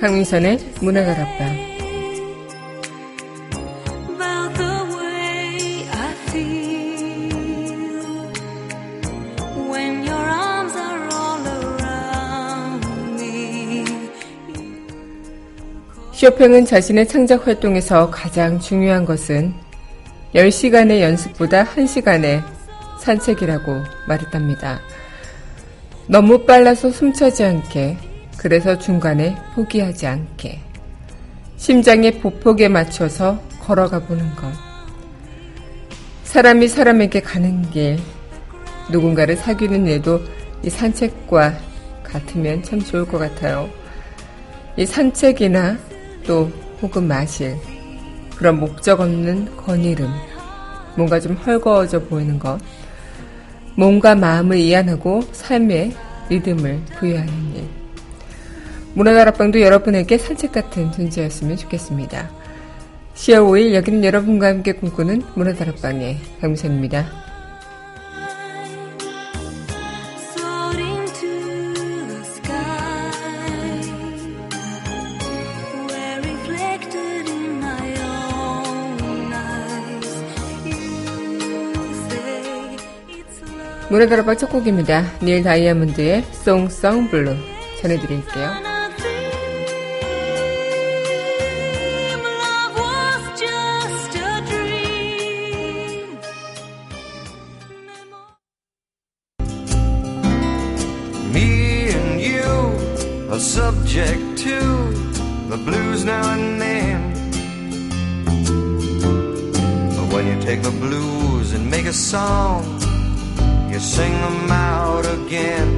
강민선의 문화다락방. 쇼팽은 자신의 창작 활동에서 가장 중요한 것은 10시간의 연습보다 1시간의 산책이라고 말했답니다. 너무 빨라서 숨차지 않게, 그래서 중간에 포기하지 않게, 심장의 보폭에 맞춰서 걸어가 보는 것. 사람이 사람에게 가는 길, 누군가를 사귀는 일도 이 산책과 같으면 참 좋을 것 같아요. 이 산책이나 또 혹은 마실, 그런 목적 없는 거닐음, 뭔가 좀 헐거워져 보이는 것, 몸과 마음을 이완하고 삶의 리듬을 부여하는 일. 문화다락방도 여러분에게 산책 같은 존재였으면 좋겠습니다. 10월 5일 여기는 여러분과 함께 꿈꾸는 문화다락방의 강미선입니다. 문화다락방 첫 곡입니다. 닐 다이아몬드의 Song Sung Blue 전해드릴게요. Subject to the blues now and then. But when you take the blues and make a song, you sing them out again.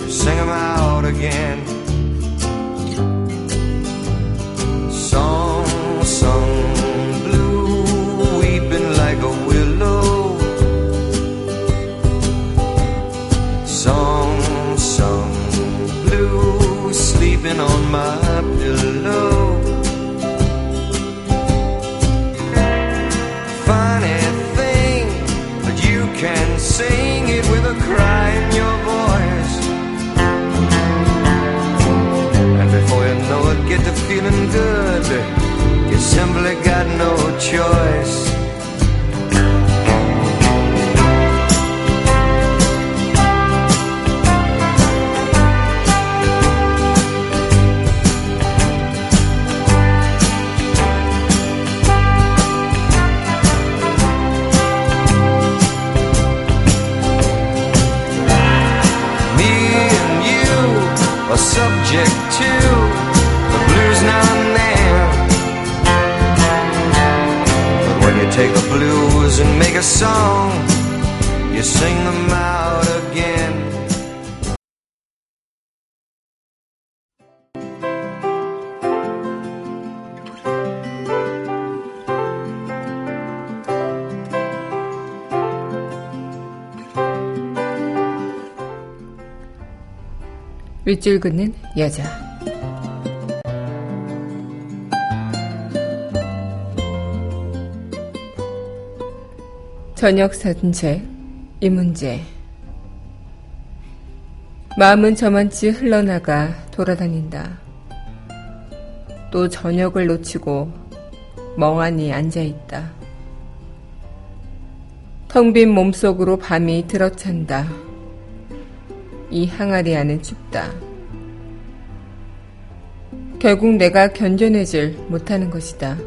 You sing them out again. Song sung blue, weeping like a willow. Sleeping on my pillow. Funny thing, but you can sing it with a cry in your voice. And before you know it, get to feeling good. You simply got no choice. Subject to the blues now and then. But when you take the blues and make a song, you sing them out again. 윗줄 긋는 여자. 저녁 산책, 이 문제. 마음은 저만치 흘러나가 돌아다닌다. 또 저녁을 놓치고 멍하니 앉아있다. 텅 빈 몸속으로 밤이 들어찬다. 이 항아리 안은 춥다. 결국 내가 견뎌내질 못하는 것이다.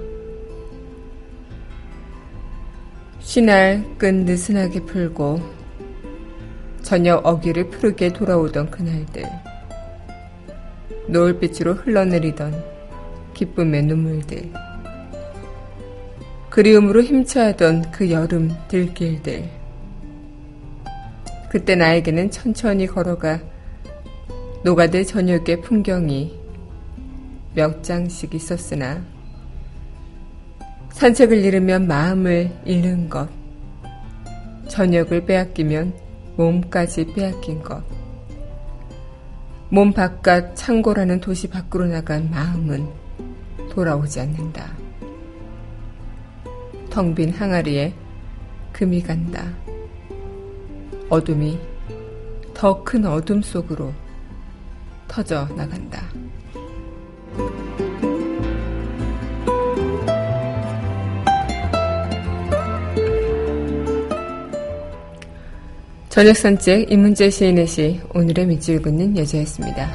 신알 끈 느슨하게 풀고 저녁 어귀를 푸르게 돌아오던 그날들, 노을빛으로 흘러내리던 기쁨의 눈물들, 그리움으로 힘차하던 그 여름 들길들, 그때 나에게는 천천히 걸어가 노가드 전역의 풍경이 몇 장씩 있었으나 산책을 잃으면 마음을 잃는 것, 저녁을 빼앗기면 몸까지 빼앗긴 것, 몸 바깥 창고라는 도시 밖으로 나간 마음은 돌아오지 않는다. 텅 빈 항아리에 금이 간다. 어둠이 더 큰 어둠 속으로 터져 나간다. 저녁 산책, 임문재 시인의 시, 오늘의 밑줄 긋는 여자였습니다.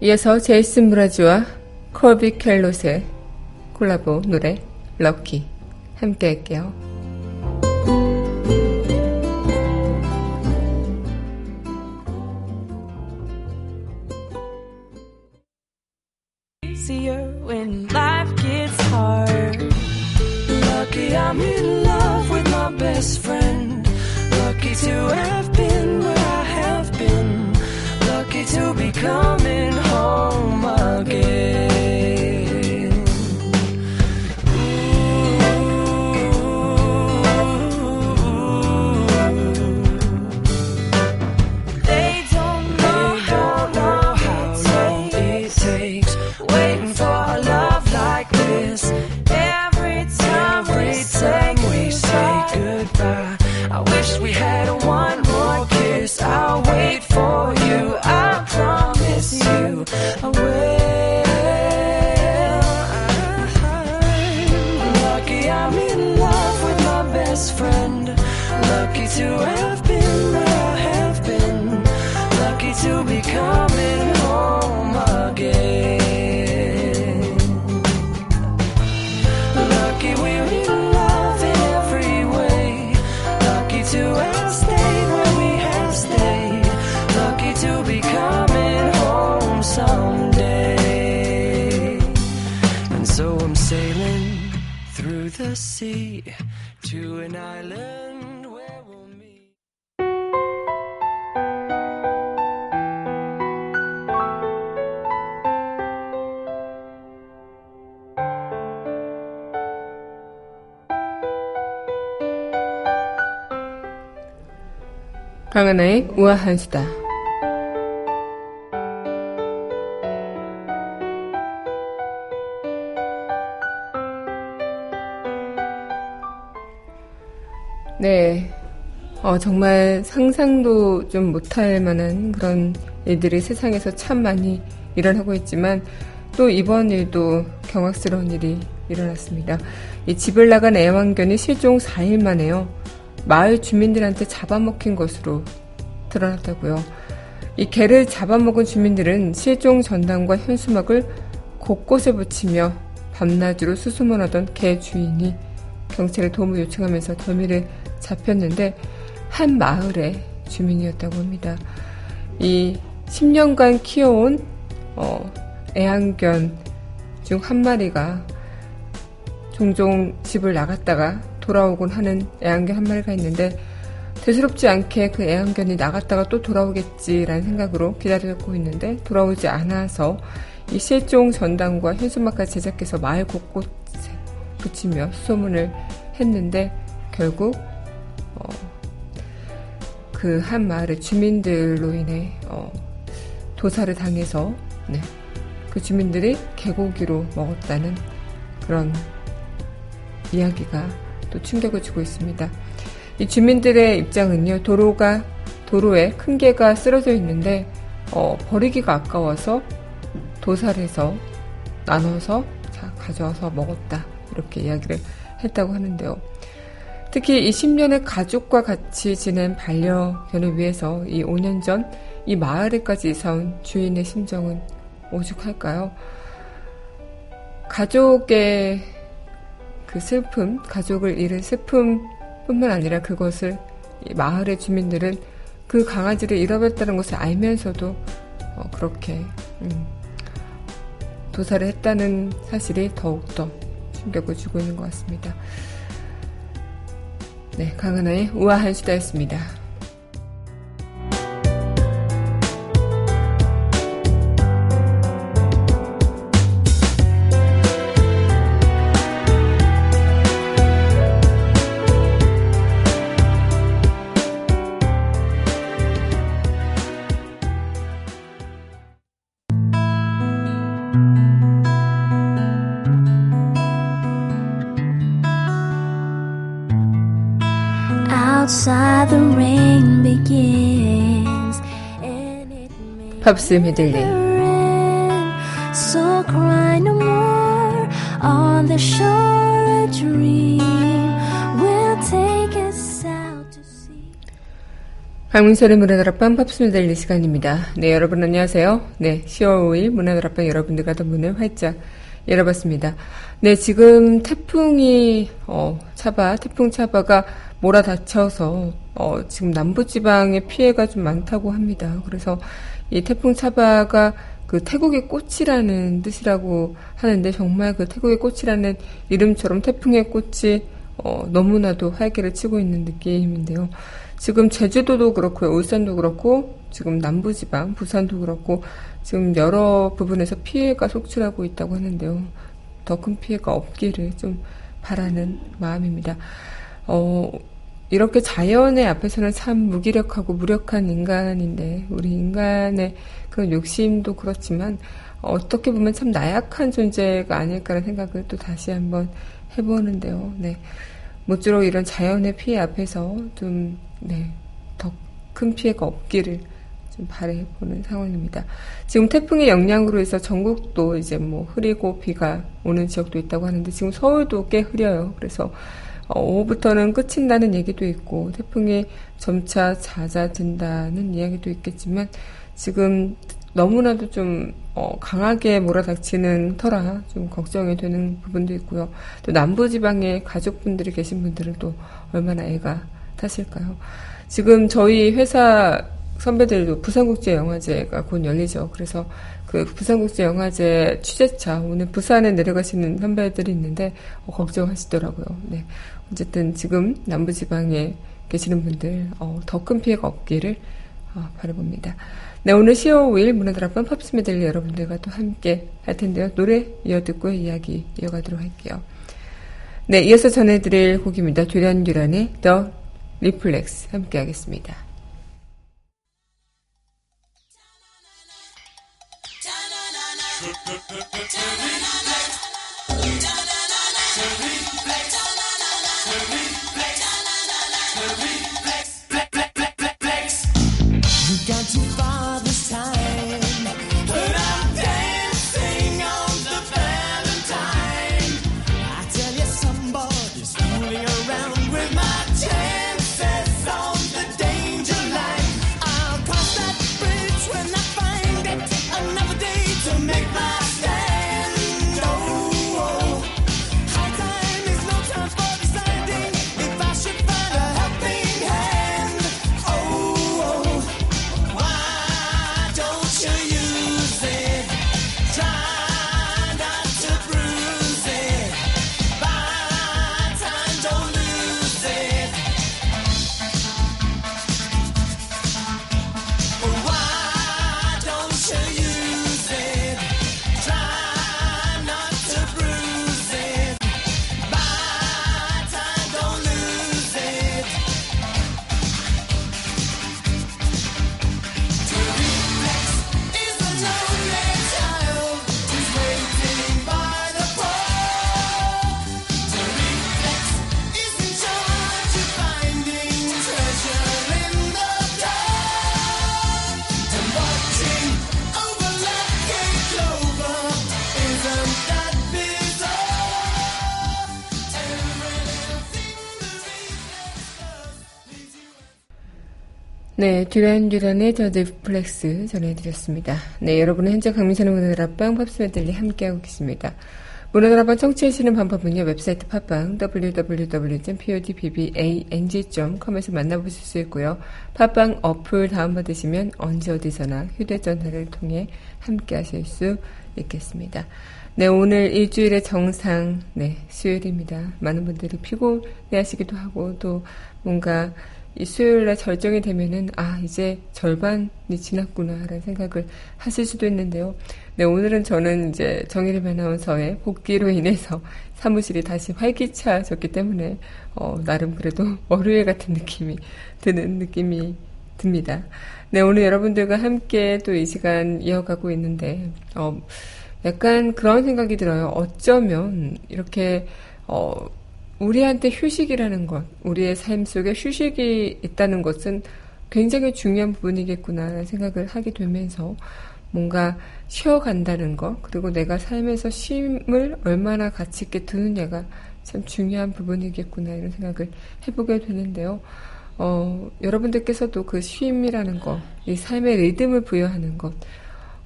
이어서 제이슨 무라즈와 콜비 켈롯의 콜라보 노래 Lucky 함께 할게요. Easier when life gets hard. Lucky I'm in love with my best friend. Lucky to have been where I have been. Lucky to be coming home again. They don't know how long it takes waiting for a love like this. Every time we say goodbye, I wish we had one more kiss. I'll wait for you. I promise you I will. Lucky I'm in love with my best friend. Lucky to have been where I have been. Lucky to be coming home again. Lucky we're in love in every way. Lucky to have stayed where we have stayed. Lucky to be coming home someday. And so I'm sailing through the sea to an island where we'll meet. 강하나의 우아한 수다. 네, 정말 상상도 좀 못할 만한 그런 일들이 세상에서 참 많이 일어나고 있지만 또 이번 일도 경악스러운 일이 일어났습니다. 이 집을 나간 애완견이 실종 4일 만에요. 마을 주민들한테 잡아먹힌 것으로 드러났다고요. 이 개를 잡아먹은 주민들은 실종 전단과 현수막을 곳곳에 붙이며 밤낮으로 수소문하던 개 주인이 경찰에 도움을 요청하면서 덜미를 잡혔는데 한 마을의 주민이었다고 합니다. 이 10년간 키워온 애완견 중 한 마리가 종종 집을 나갔다가 돌아오곤 하는 애완견 한 마리가 있는데 대수롭지 않게 그 애완견이 나갔다가 또 돌아오겠지라는 생각으로 기다리고 있는데 돌아오지 않아서 이 실종 전단과 현수막까지 제작해서 마을 곳곳에 붙이며 수소문을 했는데 결국 그 한 마을의 주민들로 인해 도살을 당해서 네, 그 주민들이 개고기로 먹었다는 그런 이야기가 또 충격을 주고 있습니다. 이 주민들의 입장은요, 도로에 큰 개가 쓰러져 있는데 버리기가 아까워서 도살해서 나눠서 가져와서 먹었다 이렇게 이야기를 했다고 하는데요. 특히 이 10년의 가족과 같이 지낸 반려견을 위해서 이 5년 전 이 마을에까지 이사온 주인의 심정은 오죽할까요? 가족의 그 슬픔, 가족을 잃은 슬픔뿐만 아니라 그것을 이 마을의 주민들은 그 강아지를 잃어버렸다는 것을 알면서도 그렇게 도살을 했다는 사실이 더욱더 충격을 주고 있는 것 같습니다. 네, 강은하의 우아한 수다였습니다. 팝스메들리 강민철의 문화다락방 팝스메들리 시간입니다. 네, 여러분 안녕하세요. 네, 10월 5일 문화다락방 여러분들과 더 문을 활짝 열어봤습니다. 네, 지금 태풍이 태풍 차바가 몰아닥쳐서 지금 남부지방에 피해가 좀 많다고 합니다. 그래서 이 태풍 차바가 그 태국의 꽃이라는 뜻이라고 하는데, 정말 그 태국의 꽃이라는 이름처럼 태풍의 꽃이 너무나도 활개를 치고 있는 느낌인데요. 지금 제주도도 그렇고요, 울산도 그렇고, 지금 남부지방, 부산도 그렇고, 지금 여러 부분에서 피해가 속출하고 있다고 하는데요. 더 큰 피해가 없기를 좀 바라는 마음입니다. 이렇게 자연의 앞에서는 참 무기력하고 무력한 인간인데, 우리 인간의 그런 욕심도 그렇지만 어떻게 보면 참 나약한 존재가 아닐까라는 생각을 또 다시 한번 해보는데요. 네, 모쪼록 이런 자연의 피해 앞에서 좀, 네, 더 큰 피해가 없기를 좀 바라보는 상황입니다. 지금 태풍의 영향으로 해서 전국도 이제 흐리고 비가 오는 지역도 있다고 하는데, 지금 서울도 꽤 흐려요. 그래서 오후부터는 끝친다는 얘기도 있고, 태풍이 점차 잦아든다는 이야기도 있겠지만, 지금 너무나도 좀 강하게 몰아닥치는 터라 좀 걱정이 되는 부분도 있고요. 또 남부지방에 가족분들이 계신 분들은 또 얼마나 애가 탔을까요? 지금 저희 회사 선배들도 부산국제영화제가 곧 열리죠. 그래서 그 부산국제영화제 취재차, 오늘 부산에 내려가시는 선배들이 있는데 걱정하시더라고요. 네, 어쨌든 지금 남부지방에 계시는 분들 더 큰 피해가 없기를 바라봅니다. 네, 오늘 10월 5일 문화다락방 팝스메들리 여러분들과 또 함께 할 텐데요. 노래 이어듣고 이야기 이어가도록 할게요. 네, 이어서 전해드릴 곡입니다. 듀란듀란의 The Reflex 함께 하겠습니다. 네, 듀란듀란의 더 리플렉스 전해드렸습니다. 네, 여러분은 현재 강민선의 문화다락방 팝스메들리 함께하고 계십니다. 문화다락방 청취하시는 방법은요. 웹사이트 팝빵 www.podbbang.com에서 만나보실 수 있고요. 팝빵 어플 다운받으시면 언제 어디서나 휴대전화를 통해 함께 하실 수 있겠습니다. 네, 오늘 일주일의 정상, 네, 수요일입니다. 많은 분들이 피곤해하시기도 하고 또 뭔가 이 수요일날 절정이 되면은 아, 이제 절반이 지났구나라는 생각을 하실 수도 있는데요. 네, 오늘은 저는 이제 정혜림 아나운서의 복귀로 인해서 사무실이 다시 활기차졌기 때문에 나름 그래도 월요일 같은 느낌이 드는 느낌이 듭니다. 네, 오늘 여러분들과 함께 또 이 시간 이어가고 있는데 약간 그런 생각이 들어요. 어쩌면 이렇게 우리한테 휴식이라는 것, 우리의 삶 속에 휴식이 있다는 것은 굉장히 중요한 부분이겠구나 생각을 하게 되면서 뭔가 쉬어간다는 것, 그리고 내가 삶에서 쉼을 얼마나 가치 있게 두느냐가 참 중요한 부분이겠구나 이런 생각을 해보게 되는데요. 여러분들께서도 그 쉼이라는 것, 이 삶의 리듬을 부여하는 것,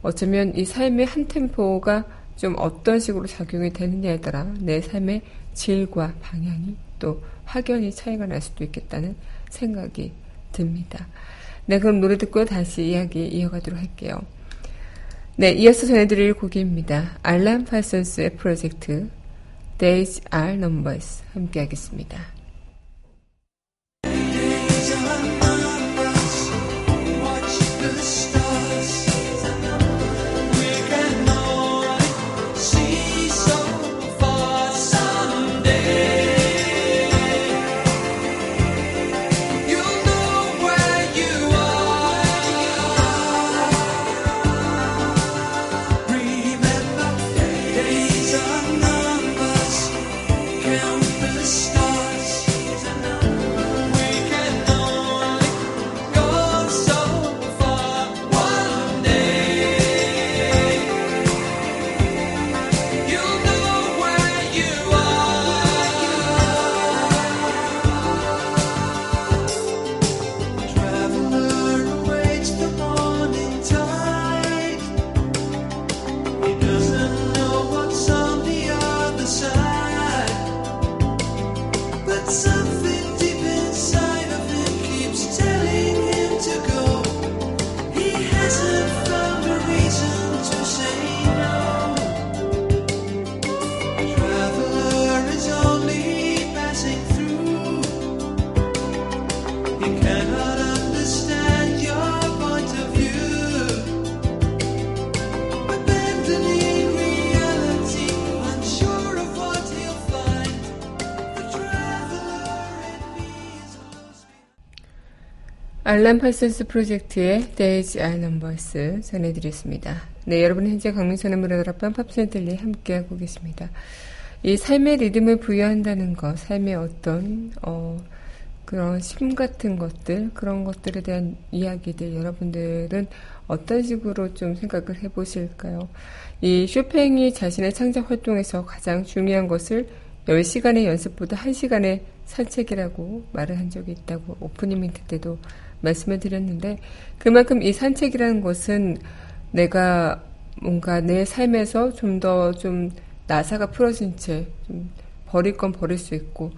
어쩌면 이 삶의 한 템포가 좀 어떤 식으로 작용이 되느냐에 따라 내 삶의 질과 방향이 또 확연히 차이가 날 수도 있겠다는 생각이 듭니다. 네, 그럼 노래 듣고 다시 이야기 이어가도록 할게요. 네, 이어서 전해드릴 곡입니다. 알람 파슨스의 프로젝트 Days Are Numbers 함께 하겠습니다. 알람 파슨스 프로젝트의 Days Are Numbers 전해드렸습니다. 네, 여러분은 현재 강민선의 문화다락방 팝스메들리 함께하고 계십니다. 이 삶의 리듬을 부여한다는 것, 삶의 어떤 그런 쉼 같은 것들, 그런 것들에 대한 이야기들 여러분들은 어떤 식으로 좀 생각을 해보실까요? 이 쇼팽이 자신의 창작 활동에서 가장 중요한 것을 10시간의 연습보다 1시간의 산책이라고 말을 한 적이 있다고 오프닝 멘트 때도 말씀을 드렸는데, 그만큼 이 산책이라는 것은 내가 뭔가 내 삶에서 좀 더 좀 나사가 풀어진 채 좀 버릴 건 버릴 수 있고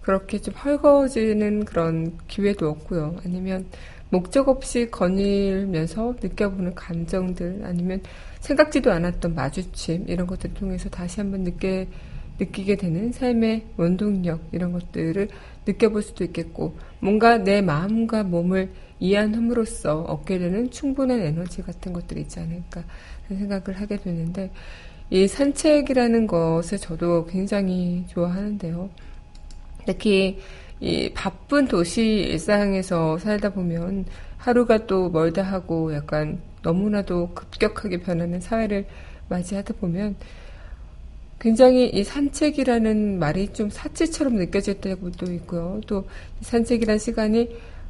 그렇게 좀 헐거워지는 그런 기회도 없고요. 아니면 목적 없이 거닐면서 느껴보는 감정들, 아니면 생각지도 않았던 마주침, 이런 것들을 통해서 다시 한번 느끼게 되는 삶의 원동력, 이런 것들을 느껴볼 수도 있겠고, 뭔가 내 마음과 몸을 이해한 흠으로써 얻게 되는 충분한 에너지 같은 것들이 있지 않을까 생각을 하게 되는데, 이 산책이라는 것을 저도 굉장히 좋아하는데요. 특히 이 바쁜 도시 일상에서 살다 보면 하루가 또 멀다 하고 약간 너무나도 급격하게 변하는 사회를 맞이하다 보면 굉장히 이 산책이라는 말이 좀 사치처럼 느껴질 때도 있고요. 또 산책이라는 시간이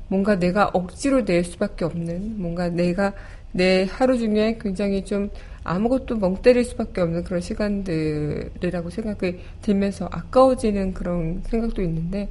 뭔가 내가 억지로 낼 수밖에 없는, 뭔가 내가 내 하루 중에 굉장히 좀 아무것도 멍 때릴 수밖에 없는 그런 시간들이라고 생각이 들면서 아까워지는 그런 생각도 있는데,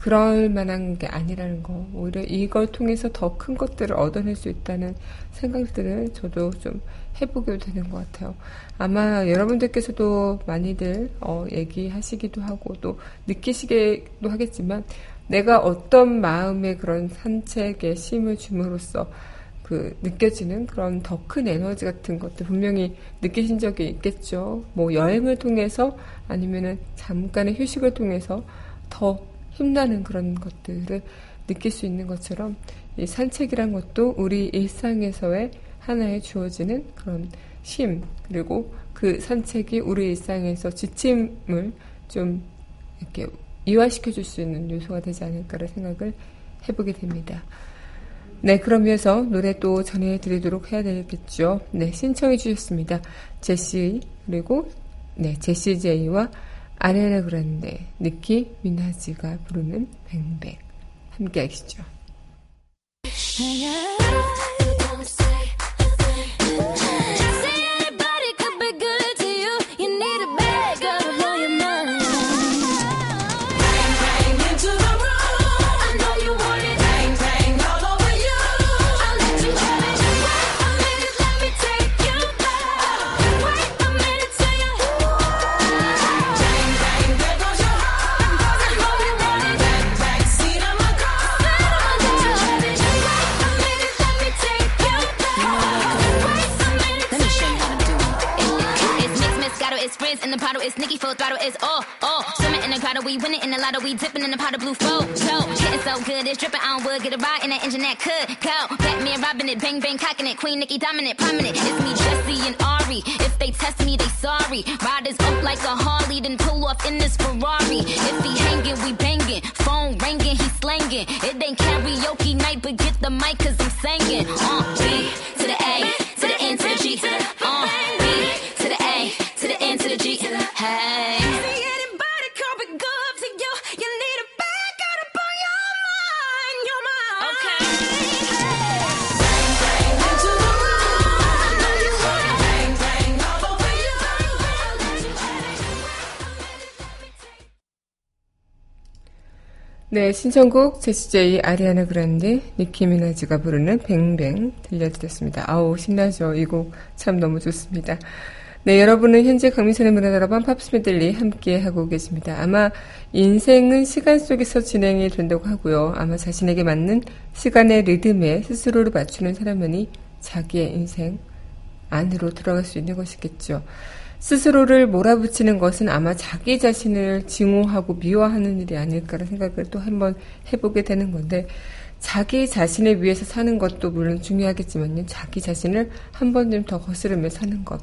그럴 만한 게 아니라는 거, 오히려 이걸 통해서 더 큰 것들을 얻어낼 수 있다는 생각들을 저도 좀 해보게 되는 것 같아요. 아마 여러분들께서도 많이들 얘기하시기도 하고 또 느끼시기도 하겠지만, 내가 어떤 마음의 그런 산책에 심을 줌으로써 그 느껴지는 그런 더 큰 에너지 같은 것도 분명히 느끼신 적이 있겠죠. 뭐 여행을 통해서 아니면은 잠깐의 휴식을 통해서 더 힘나는 그런 것들을 느낄 수 있는 것처럼, 이 산책이란 것도 우리 일상에서의 하나의 주어지는 그런 쉼, 그리고 그 산책이 우리 일상에서 지침을 좀 이렇게 이완시켜 줄 수 있는 요소가 되지 않을까라는 생각을 해보게 됩니다. 네, 그럼 이어서 노래 또 전해드리도록 해야 되겠죠. 네, 신청해 주셨습니다. 제시, 그리고 네, 제시 제이와 아리아나 그란데, 니키 미나지가 부르는 뱅뱅 함께 하시죠. In the bottle, it's Nikki, full throttle, it's all. Swimming in the grotto, we winning in the lotto, we dipping in the pot of blue flow. Hitting so good, it's dripping, I don't would get a ride in that engine that could go. Batman robbing it, bang bang cocking it, Queen Nikki dominant, prominent. It's me, Jessie and Ari. If they test me, they sorry. Riders up like a Harley, then pull off in this Ferrari. If he hanging, we banging. Phone ringing, he slanging. It ain't karaoke night, but get the mic 'cause I'm singing. B to the A, to the N, to the G, B to the A, to the N, to the G. Hey. 네, 신청곡 제시 제이, 아리아나 그란데, 니키 미나지가 부르는 뱅뱅 들려드렸습니다. 아우, 신나죠? 이 곡 참 너무 좋습니다. 네, 여러분은 현재 강민선의 문화다락방 팝스메들리 함께하고 계십니다. 아마 인생은 시간 속에서 진행이 된다고 하고요. 아마 자신에게 맞는 시간의 리듬에 스스로를 맞추는 사람만이 자기의 인생 안으로 들어갈 수 있는 것이겠죠. 스스로를 몰아붙이는 것은 아마 자기 자신을 증오하고 미워하는 일이 아닐까라는 생각을 또 한번 해보게 되는 건데, 자기 자신을 위해서 사는 것도 물론 중요하겠지만요, 자기 자신을 한 번쯤 더 거스르며 사는 것.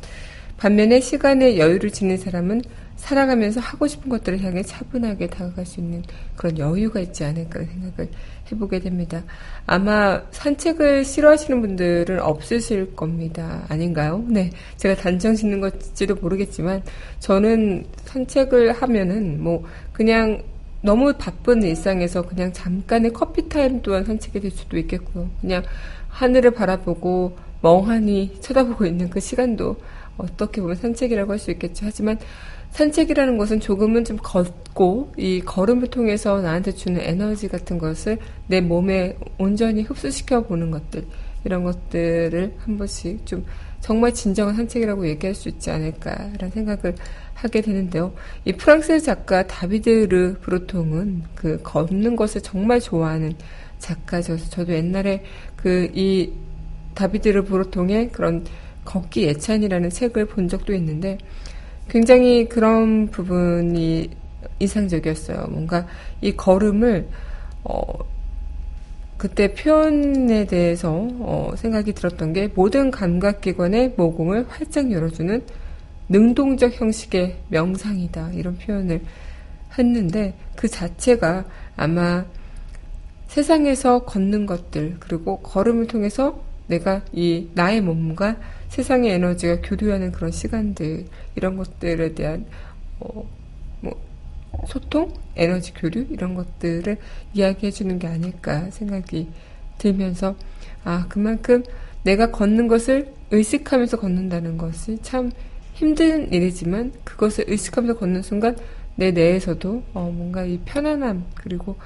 반면에 시간의 여유를 지닌 사람은 살아가면서 하고 싶은 것들을 향해 차분하게 다가갈 수 있는 그런 여유가 있지 않을까 생각을 해보게 됩니다. 아마 산책을 싫어하시는 분들은 없으실 겁니다. 아닌가요? 네, 제가 단정 짓는 것일지도 모르겠지만, 저는 산책을 하면은 뭐 그냥 너무 바쁜 일상에서 그냥 잠깐의 커피 타임 또한 산책이 될 수도 있겠고요. 그냥 하늘을 바라보고 멍하니 쳐다보고 있는 그 시간도 어떻게 보면 산책이라고 할 수 있겠죠. 하지만 산책이라는 것은 조금은 좀 걷고 이 걸음을 통해서 나한테 주는 에너지 같은 것을 내 몸에 온전히 흡수시켜 보는 것들, 이런 것들을 한 번씩 좀 정말 진정한 산책이라고 얘기할 수 있지 않을까라는 생각을 하게 되는데요. 이 프랑스 작가 다비드 르 브로통은 그 걷는 것을 정말 좋아하는 작가셔서, 저도 옛날에 그 이 다비드 르 브로통의 그런 걷기 예찬이라는 책을 본 적도 있는데, 굉장히 그런 부분이 인상적이었어요. 뭔가 이 걸음을 그때 표현에 대해서 생각이 들었던 게, 모든 감각기관의 모공을 활짝 열어주는 능동적 형식의 명상이다, 이런 표현을 했는데, 그 자체가 아마 세상에서 걷는 것들, 그리고 걸음을 통해서 내가 이 나의 몸과 세상의 에너지가 교류하는 그런 시간들, 이런 것들에 대한 소통, 에너지 교류, 이런 것들을 이야기해 주는 게 아닐까 생각이 들면서, 아, 그만큼 내가 걷는 것을 의식하면서 걷는다는 것이 참 힘든 일이지만, 그것을 의식하면서 걷는 순간 내 내에서도 뭔가 이 편안함, 그리고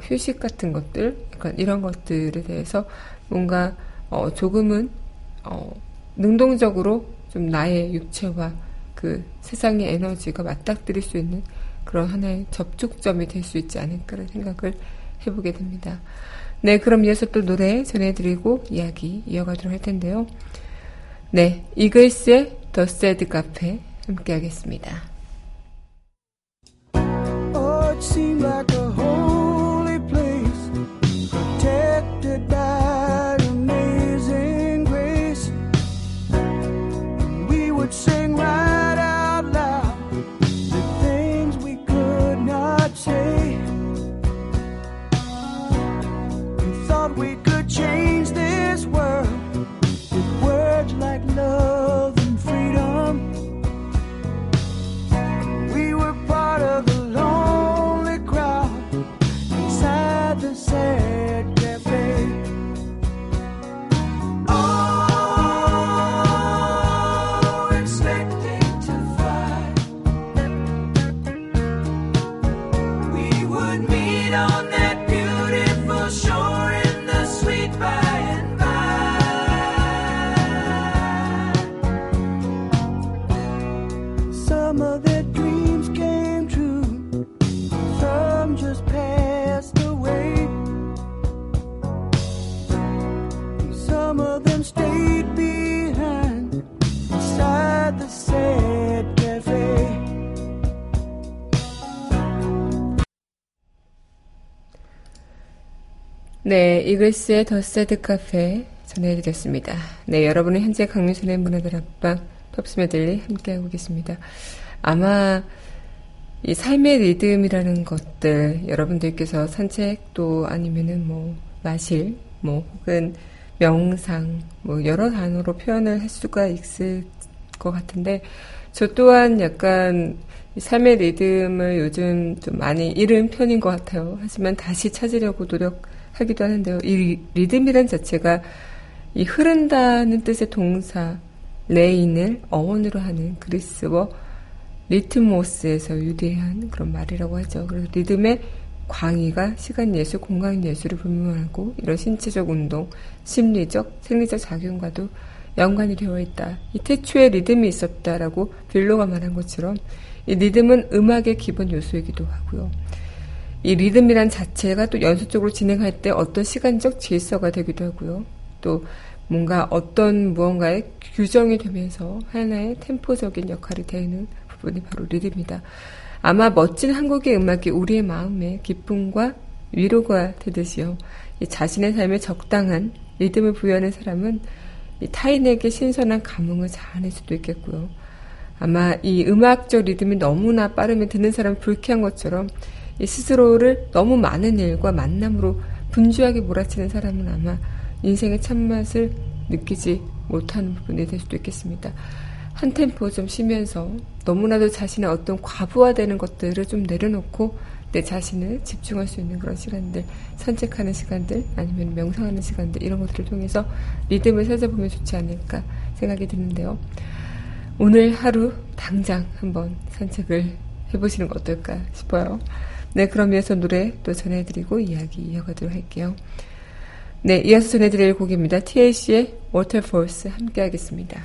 휴식 같은 것들, 약간 이런 것들에 대해서 뭔가 조금은 능동적으로 좀 나의 육체와 그 세상의 에너지가 맞닥뜨릴 수 있는 그런 하나의 접촉점이 될 수 있지 않을까라는 생각을 해보게 됩니다. 네, 그럼 이어서 또 노래 전해드리고 이야기 이어가도록 할 텐데요. 네, 이글스의 The Sad Cafe 함께 하겠습니다. Oh, it seemed like a holy place protected by amazing grace. We would sing right out loud the things we could not say. We thought we could change this world with words like love and freedom. We were part of the lonely crowd inside the sad cafe. 네, 이글스의 더 새드 카페 전해드렸습니다. 네, 여러분은 현재 강민선의 문화다락방 팝스메들리 함께하고 계십니다. 아마 이 삶의 리듬이라는 것들 여러분들께서 산책도 아니면은 마실, 혹은 명상, 여러 단어로 표현을 할 수가 있을 것 같은데, 저 또한 약간 삶의 리듬을 요즘 좀 많이 잃은 편인 것 같아요. 하지만 다시 찾으려고 노력하기도 하는데요. 이 리듬이란 자체가 이 흐른다는 뜻의 동사 레인을 어원으로 하는 그리스어 리트모스에서 유래한 그런 말이라고 하죠. 그래서 리듬의 광의가 시간 예술, 공간 예술을 분명하고 이런 신체적 운동, 심리적, 생리적 작용과도 연관이 되어 있다. 이 태초에 리듬이 있었다라고 빌로가 말한 것처럼 이 리듬은 음악의 기본 요소이기도 하고요. 이 리듬이란 자체가 또 연속적으로 진행할 때 어떤 시간적 질서가 되기도 하고요. 또 뭔가 어떤 무언가의 규정이 되면서 하나의 템포적인 역할이 되는 부분이 바로 리듬이다. 아마 멋진 한국의 음악이 우리의 마음에 기쁨과 위로가 되듯이요. 이 자신의 삶에 적당한 리듬을 부여하는 사람은 이 타인에게 신선한 감흥을 자아낼 수도 있겠고요. 아마 이 음악적 리듬이 너무나 빠르면 듣는 사람은 불쾌한 것처럼 이 스스로를 너무 많은 일과 만남으로 분주하게 몰아치는 사람은 아마 인생의 참맛을 느끼지 못하는 부분이 될 수도 있겠습니다. 한 템포 좀 쉬면서 너무나도 자신의 어떤 과부하되는 것들을 좀 내려놓고 내 자신을 집중할 수 있는 그런 시간들, 산책하는 시간들, 아니면 명상하는 시간들, 이런 것들을 통해서 리듬을 찾아보면 좋지 않을까 생각이 드는데요. 오늘 하루 당장 한번 산책을 해보시는 거 어떨까 싶어요. 네, 그럼 이어서 노래 또 전해드리고 이야기 이어가도록 할게요. 네, 이어서 전해드릴 곡입니다. TLC의 Waterfalls 함께 하겠습니다.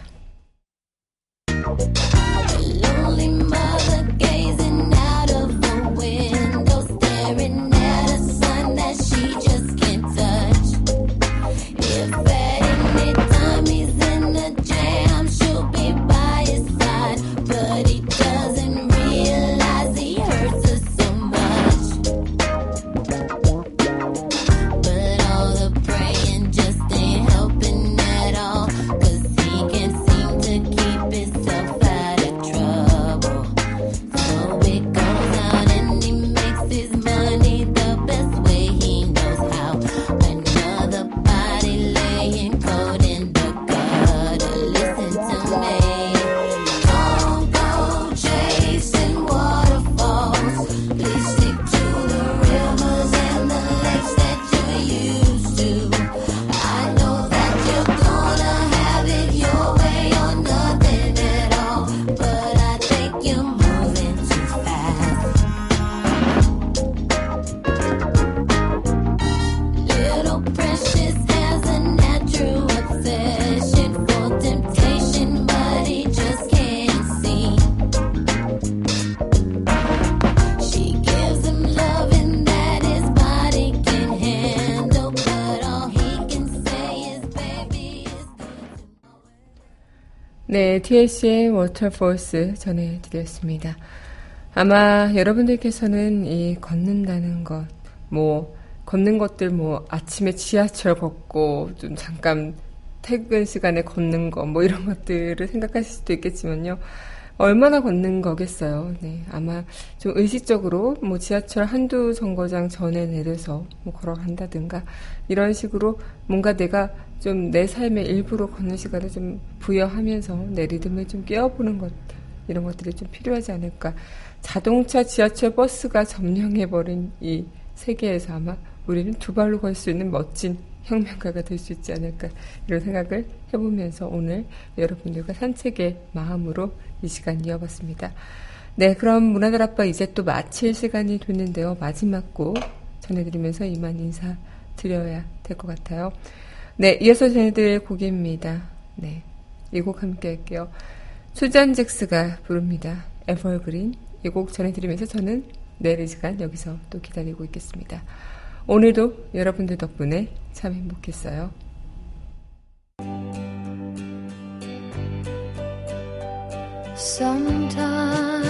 네, TLC의 Waterfalls 전해드렸습니다. 아마 여러분들께서는 이 걷는다는 것, 걷는 것들 아침에 지하철 걷고 좀 잠깐 퇴근 시간에 걷는 것 이런 것들을 생각하실 수도 있겠지만요. 얼마나 걷는 거겠어요. 네, 아마 좀 의식적으로 지하철 한두 정거장 전에 내려서 걸어간다든가 이런 식으로 뭔가 내가 좀 내 삶의 일부로 걷는 시간을 좀 부여하면서 내 리듬을 좀 깨워보는 것, 이런 것들이 좀 필요하지 않을까. 자동차, 지하철, 버스가 점령해버린 이 세계에서 아마 우리는 두 발로 걸 수 있는 멋진 혁명가가 될 수 있지 않을까, 이런 생각을 해보면서 오늘 여러분들과 산책의 마음으로 이 시간 이어봤습니다. 네, 그럼 문화다락방 이제 또 마칠 시간이 됐는데요. 마지막 곡 전해드리면서 이만 인사드려야 될 것 같아요. 네, 이어서 전해드릴 곡입니다. 네, 이 곡 함께 할게요. 수잔 잭스가 부릅니다. Evergreen. 이 곡 전해드리면서 저는 내일 이 시간 여기서 또 기다리고 있겠습니다. 오늘도 여러분들 덕분에 참 행복했어요. Sometimes